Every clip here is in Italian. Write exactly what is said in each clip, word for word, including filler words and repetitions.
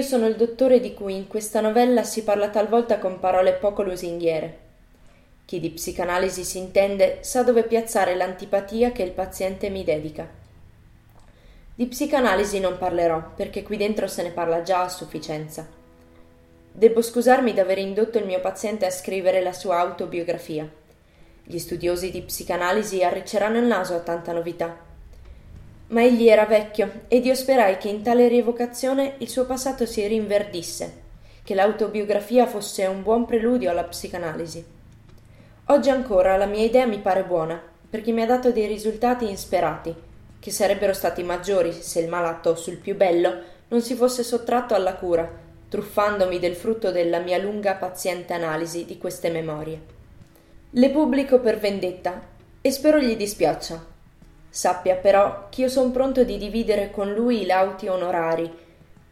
Io sono il dottore di cui in questa novella si parla talvolta con parole poco lusinghiere. Chi di psicanalisi si intende sa dove piazzare l'antipatia che il paziente mi dedica. Di psicanalisi non parlerò, perché qui dentro se ne parla già a sufficienza. Debbo scusarmi d'aver indotto il mio paziente a scrivere la sua autobiografia. Gli studiosi di psicanalisi arricceranno il naso a tanta novità. Ma egli era vecchio, ed io sperai che in tale rievocazione il suo passato si rinverdisse, che l'autobiografia fosse un buon preludio alla psicanalisi. Oggi ancora la mia idea mi pare buona, perché mi ha dato dei risultati insperati, che sarebbero stati maggiori se il malato, sul più bello, non si fosse sottratto alla cura, truffandomi del frutto della mia lunga paziente analisi di queste memorie. Le pubblico per vendetta, e spero gli dispiaccia. Sappia però che io son pronto di dividere con lui i lauti onorari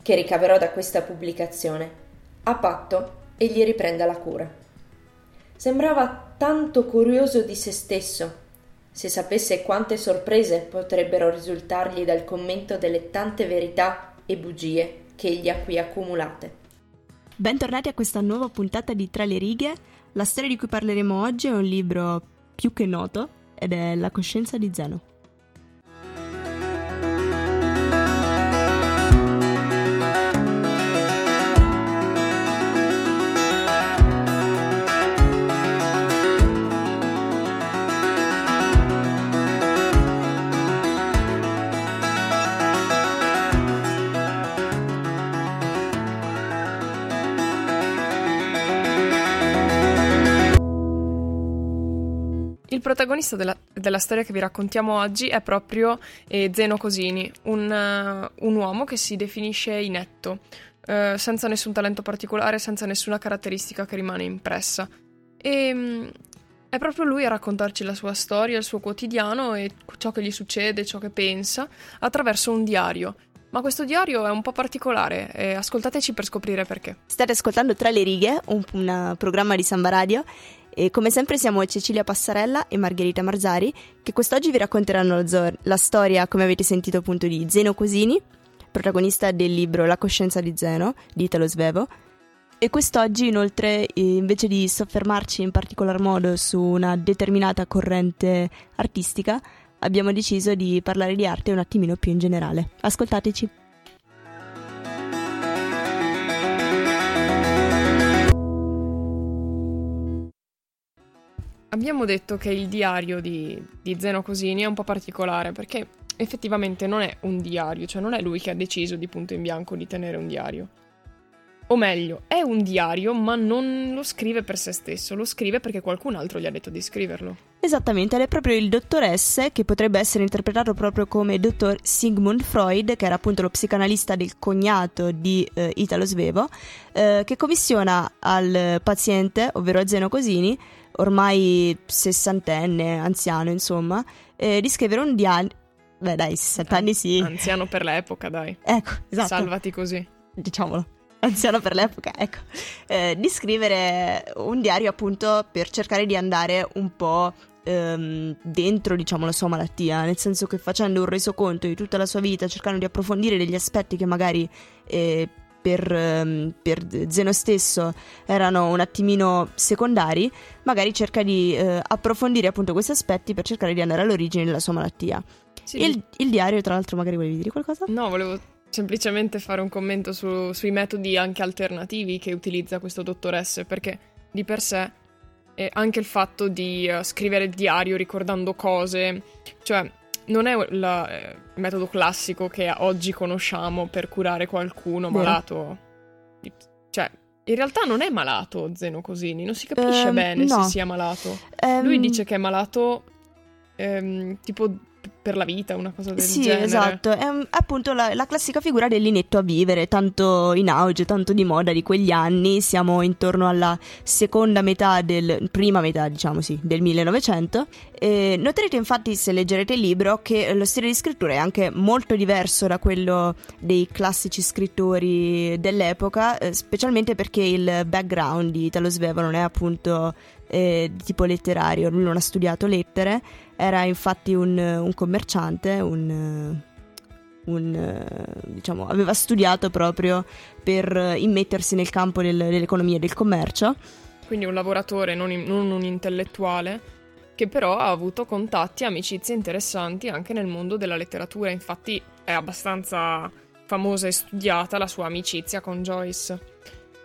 che ricaverò da questa pubblicazione, a patto egli riprenda la cura. Sembrava tanto curioso di se stesso, se sapesse quante sorprese potrebbero risultargli dal commento delle tante verità e bugie che egli ha qui accumulate. Bentornati a questa nuova puntata di Tra le righe. La storia di cui parleremo oggi è un libro più che noto ed è La coscienza di Zeno. Il protagonista della, della storia che vi raccontiamo oggi è proprio eh, Zeno Cosini, un, uh, un uomo che si definisce inetto, uh, senza nessun talento particolare, senza nessuna caratteristica che rimane impressa. E um, è proprio lui a raccontarci la sua storia, il suo quotidiano e ciò che gli succede, ciò che pensa, attraverso un diario. Ma questo diario è un po' particolare, eh, ascoltateci per scoprire perché. State ascoltando Tra le righe, un, un programma di Samba Radio. E come sempre siamo Cecilia Passarella e Margherita Marzari, che quest'oggi vi racconteranno la storia, come avete sentito appunto, di Zeno Cosini, protagonista del libro La coscienza di Zeno, di Italo Svevo. E quest'oggi inoltre, invece di soffermarci in particolar modo su una determinata corrente artistica, abbiamo deciso di parlare di arte un attimino più in generale. Ascoltateci! Abbiamo detto che il diario di, di Zeno Cosini è un po' particolare perché effettivamente non è un diario, cioè non è lui che ha deciso di punto in bianco di tenere un diario. O meglio, è un diario ma non lo scrive per se stesso, lo scrive perché qualcun altro gli ha detto di scriverlo. Esattamente, ed è proprio il dottor S, che potrebbe essere interpretato proprio come dottor Sigmund Freud, che era appunto lo psicanalista del cognato di eh, Italo Svevo, eh, che commissiona al paziente, ovvero a Zeno Cosini, ormai sessantenne, anziano insomma, eh, di scrivere un diario. Beh dai, sessant'anni sì. Anziano per l'epoca, dai. Ecco, esatto. Salvati così. Diciamolo, anziano per l'epoca, ecco. Eh, di scrivere un diario appunto per cercare di andare un po' ehm, dentro, diciamo, la sua malattia, nel senso che facendo un resoconto di tutta la sua vita, cercando di approfondire degli aspetti che magari eh, Per, per Zeno stesso erano un attimino secondari, magari cerca di eh, approfondire appunto questi aspetti per cercare di andare all'origine della sua malattia. Sì. Il, il diario, tra l'altro, magari volevi dire qualcosa? No, volevo semplicemente fare un commento su, sui metodi anche alternativi che utilizza questo dottoresse, perché di per sé eh, anche il fatto di uh, scrivere il diario ricordando cose, cioè non è la, eh, il metodo classico che oggi conosciamo per curare qualcuno malato. Beh. Cioè, in realtà non è malato Zeno Cosini, non si capisce um, bene no. se sia malato. Um, Lui dice che è malato ehm, tipo per la vita, una cosa del sì, genere. Sì, esatto. È appunto la, la classica figura dell'inetto a vivere, tanto in auge, tanto di moda di quegli anni. Siamo intorno alla seconda metà del... prima metà, diciamo, sì, del millenovecento. E noterete infatti, se leggerete il libro, che lo stile di scrittura è anche molto diverso da quello dei classici scrittori dell'epoca, specialmente perché il background di Italo Svevo non è appunto eh, di tipo letterario. Lui non ha studiato lettere, era infatti un, un commerciante, un, un, diciamo, aveva studiato proprio per immettersi nel campo del, dell'economia e del commercio. Quindi un lavoratore, non, in, non un intellettuale, che però ha avuto contatti e amicizie interessanti anche nel mondo della letteratura. Infatti è abbastanza famosa e studiata la sua amicizia con Joyce,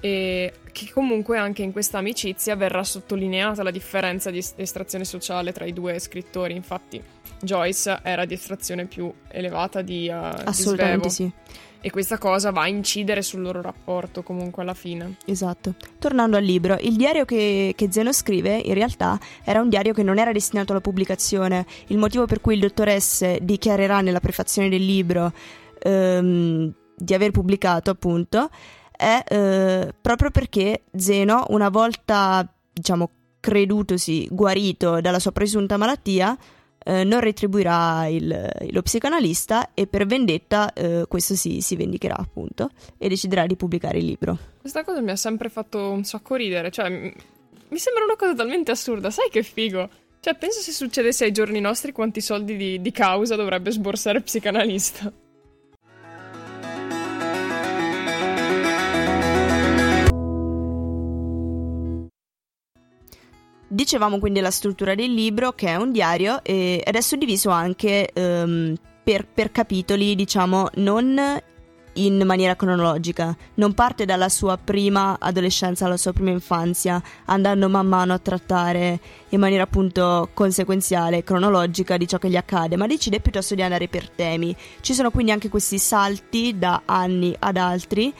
e che comunque anche in questa amicizia verrà sottolineata la differenza di estrazione sociale tra i due scrittori. Infatti Joyce era di estrazione più elevata di, uh, assolutamente di Svevo, sì. E questa cosa va a incidere sul loro rapporto comunque alla fine. Esatto. Tornando al libro, il diario che, che Zeno scrive in realtà era un diario che non era destinato alla pubblicazione. Il motivo per cui il dottoresse dichiarerà nella prefazione del libro ehm, di aver pubblicato appunto è eh, proprio perché Zeno, una volta diciamo credutosi guarito dalla sua presunta malattia, Eh, non retribuirà il, lo psicanalista, e per vendetta eh, questo si, si vendicherà appunto e deciderà di pubblicare il libro. Questa cosa mi ha sempre fatto un sacco ridere, cioè mi sembra una cosa talmente assurda, sai che figo? Cioè penso se succedesse ai giorni nostri quanti soldi di, di causa dovrebbe sborsare il psicanalista. Dicevamo quindi la struttura del libro, che è un diario, e, ed è suddiviso anche um, per, per capitoli, diciamo, non in maniera cronologica. Non parte dalla sua prima adolescenza alla sua prima infanzia, andando man mano a trattare in maniera appunto conseguenziale, cronologica, di ciò che gli accade, ma decide piuttosto di andare per temi. Ci sono quindi anche questi salti da anni ad altri,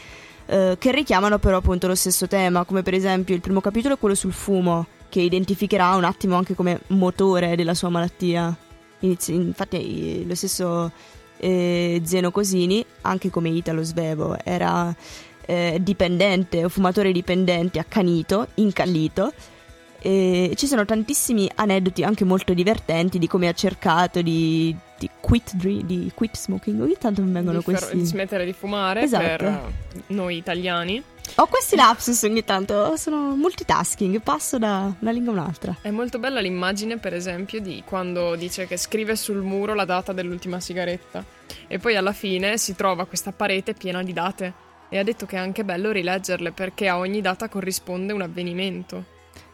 eh, che richiamano però appunto lo stesso tema, come per esempio il primo capitolo è quello sul fumo, che identificherà un attimo anche come motore della sua malattia. Inizio, infatti lo stesso eh, Zeno Cosini, anche come Italo Svevo, era eh, dipendente, un fumatore dipendente, accanito, incallito. E ci sono tantissimi aneddoti anche molto divertenti di come ha cercato di, di, quit, di quit smoking. Ogni tanto mi vengono di questi... Di smettere di fumare, esatto. Per noi italiani. Ho questi lapsus ogni tanto, sono multitasking, passo da una lingua a un'altra. È molto bella l'immagine, per esempio, di quando dice che scrive sul muro la data dell'ultima sigaretta e poi alla fine si trova questa parete piena di date, e ha detto che è anche bello rileggerle perché a ogni data corrisponde un avvenimento.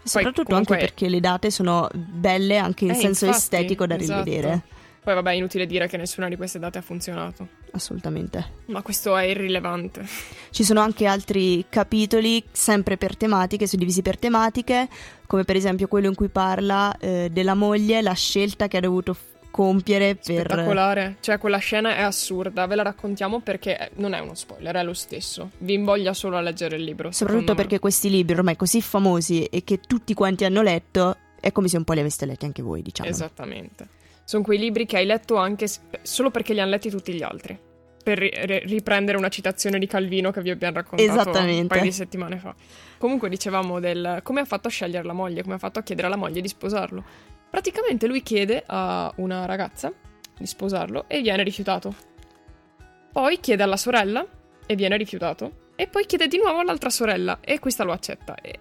Soprattutto poi, comunque, anche perché le date sono belle anche in eh, senso infatti, estetico da rivedere. Esatto. Poi vabbè, è inutile dire che nessuna di queste date ha funzionato. Assolutamente. Ma questo è irrilevante. Ci sono anche altri capitoli, sempre per tematiche, suddivisi per tematiche, come per esempio quello in cui parla eh, della moglie, la scelta che ha dovuto compiere per... Spettacolare, cioè quella scena è assurda, ve la raccontiamo perché non è uno spoiler, è lo stesso. Vi invoglia solo a leggere il libro. Soprattutto perché questi libri ormai così famosi e che tutti quanti hanno letto, è come se un po' li aveste letti anche voi, diciamo. Esattamente. Sono quei libri che hai letto anche solo perché li hanno letti tutti gli altri, per ri- riprendere una citazione di Calvino che vi abbiamo raccontato un paio di settimane fa. Comunque dicevamo del come ha fatto a scegliere la moglie, come ha fatto a chiedere alla moglie di sposarlo. Praticamente lui chiede a una ragazza di sposarlo e viene rifiutato. Poi chiede alla sorella e viene rifiutato. E poi chiede di nuovo all'altra sorella e questa lo accetta. E...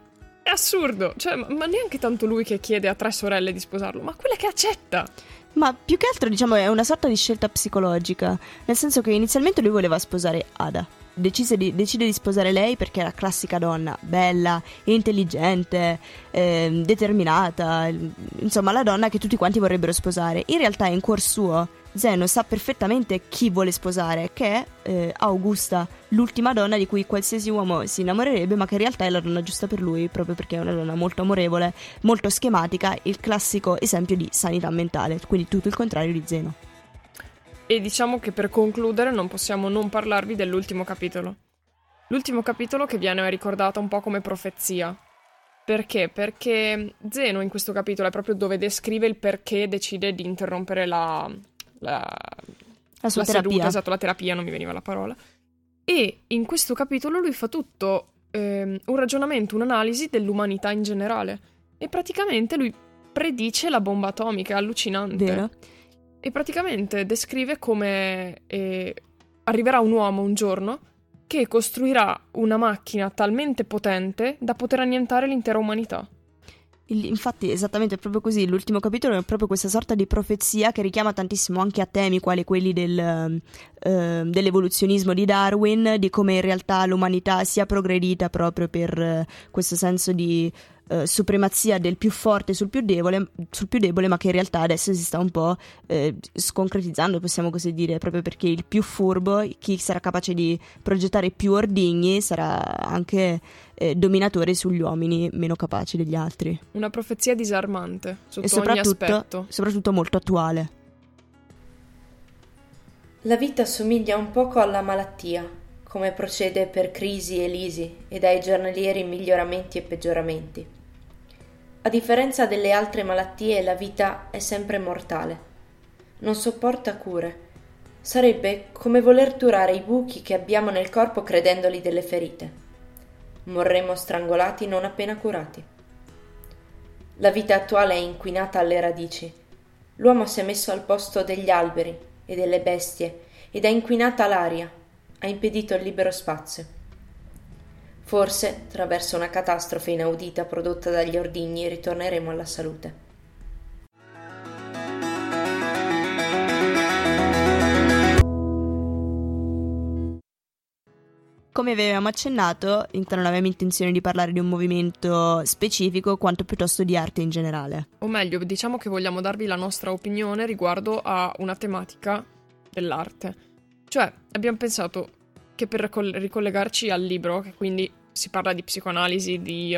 è assurdo, cioè ma neanche tanto lui che chiede a tre sorelle di sposarlo, ma quella che accetta. Ma più che altro, diciamo, è una sorta di scelta psicologica, nel senso che inizialmente lui voleva sposare Ada, decise di, decide di sposare lei perché era classica donna, bella, intelligente, eh, determinata, insomma la donna che tutti quanti vorrebbero sposare. In realtà in cuor suo Zeno sa perfettamente chi vuole sposare, che è eh, Augusta, l'ultima donna di cui qualsiasi uomo si innamorerebbe, ma che in realtà è la donna giusta per lui, proprio perché è una donna molto amorevole, molto schematica, il classico esempio di sanità mentale, quindi tutto il contrario di Zeno. E diciamo che per concludere non possiamo non parlarvi dell'ultimo capitolo. L'ultimo capitolo che viene ricordato un po' come profezia. Perché? Perché Zeno in questo capitolo è proprio dove descrive il perché decide di interrompere la... La, la, sua la terapia. Seduta, esatto, la terapia, non mi veniva la parola. E in questo capitolo lui fa tutto ehm, un ragionamento, un'analisi dell'umanità in generale. E praticamente lui predice la bomba atomica, è allucinante. Vero. E praticamente descrive come eh, arriverà un uomo un giorno che costruirà una macchina talmente potente da poter annientare l'intera umanità. Infatti esattamente è proprio così, l'ultimo capitolo è proprio questa sorta di profezia che richiama tantissimo anche a temi quali quelli del, eh, dell'evoluzionismo di Darwin, di come in realtà l'umanità sia progredita proprio per eh, questo senso di eh, supremazia del più forte sul più debole, sul più debole, ma che in realtà adesso si sta un po' eh, sconcretizzando, possiamo così dire, proprio perché il più furbo, chi sarà capace di progettare più ordigni, sarà anche... Eh, dominatore sugli uomini meno capaci degli altri. Una profezia disarmante sotto e soprattutto, ogni aspetto. Soprattutto molto attuale. La vita somiglia un poco alla malattia, come procede per crisi e lisi e dai giornalieri miglioramenti e peggioramenti. A differenza delle altre malattie, la vita è sempre mortale. Non sopporta cure. Sarebbe come voler curare i buchi che abbiamo nel corpo credendoli delle ferite. Morremo strangolati non appena curati. La vita attuale è inquinata alle radici. L'uomo si è messo al posto degli alberi e delle bestie ed ha inquinata l'aria, ha impedito il libero spazio. Forse, attraverso una catastrofe inaudita prodotta dagli ordigni, ritorneremo alla salute. Come avevamo accennato, non avevamo intenzione di parlare di un movimento specifico quanto piuttosto di arte in generale. O meglio, diciamo che vogliamo darvi la nostra opinione riguardo a una tematica dell'arte. Cioè, abbiamo pensato che per ricollegarci al libro, che quindi si parla di psicoanalisi, di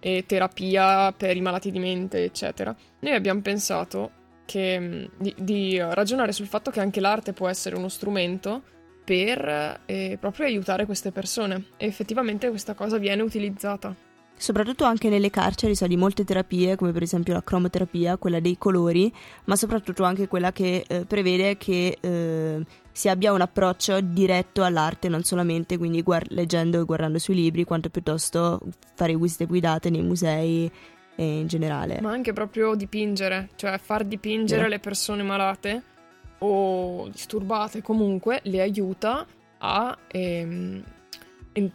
eh, terapia per i malati di mente, eccetera, noi abbiamo pensato che, di, di ragionare sul fatto che anche l'arte può essere uno strumento per eh, proprio aiutare queste persone, e effettivamente questa cosa viene utilizzata. Soprattutto anche nelle carceri, so di molte terapie, come per esempio la cromoterapia, quella dei colori, ma soprattutto anche quella che eh, prevede che eh, si abbia un approccio diretto all'arte, non solamente quindi guard- leggendo e guardando sui libri, quanto piuttosto fare visite guidate nei musei e in generale. Ma anche proprio dipingere, cioè far dipingere eh. le persone malate o disturbate comunque le aiuta a, ehm, in,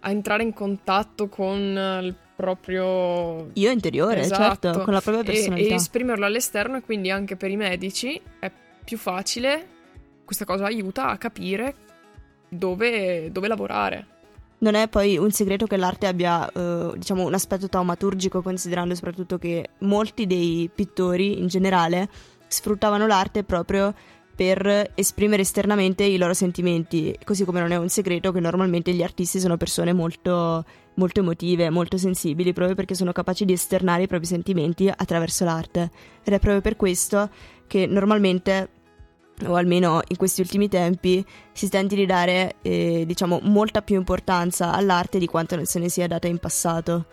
a entrare in contatto con il proprio io interiore, esatto, certo, con la propria personalità, e, e esprimerlo all'esterno, e quindi anche per i medici è più facile, questa cosa aiuta a capire dove, dove lavorare. Non è poi un segreto che l'arte abbia eh, diciamo un aspetto taumaturgico, considerando soprattutto che molti dei pittori in generale sfruttavano l'arte proprio per esprimere esternamente i loro sentimenti, così come non è un segreto che normalmente gli artisti sono persone molto, molto emotive, molto sensibili, proprio perché sono capaci di esternare i propri sentimenti attraverso l'arte. Ed è proprio per questo che normalmente, o almeno in questi ultimi tempi, si tende di dare eh, diciamo molta più importanza all'arte di quanto non se ne sia data in passato.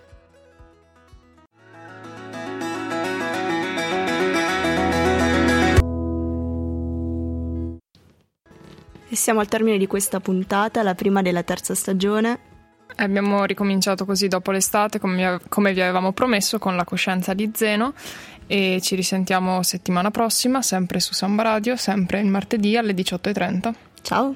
E siamo al termine di questa puntata, la prima della terza stagione. Abbiamo ricominciato così dopo l'estate, come vi avevamo promesso, con La coscienza di Zeno, e ci risentiamo settimana prossima, sempre su Samba Radio, sempre il martedì alle diciotto e trenta. Ciao!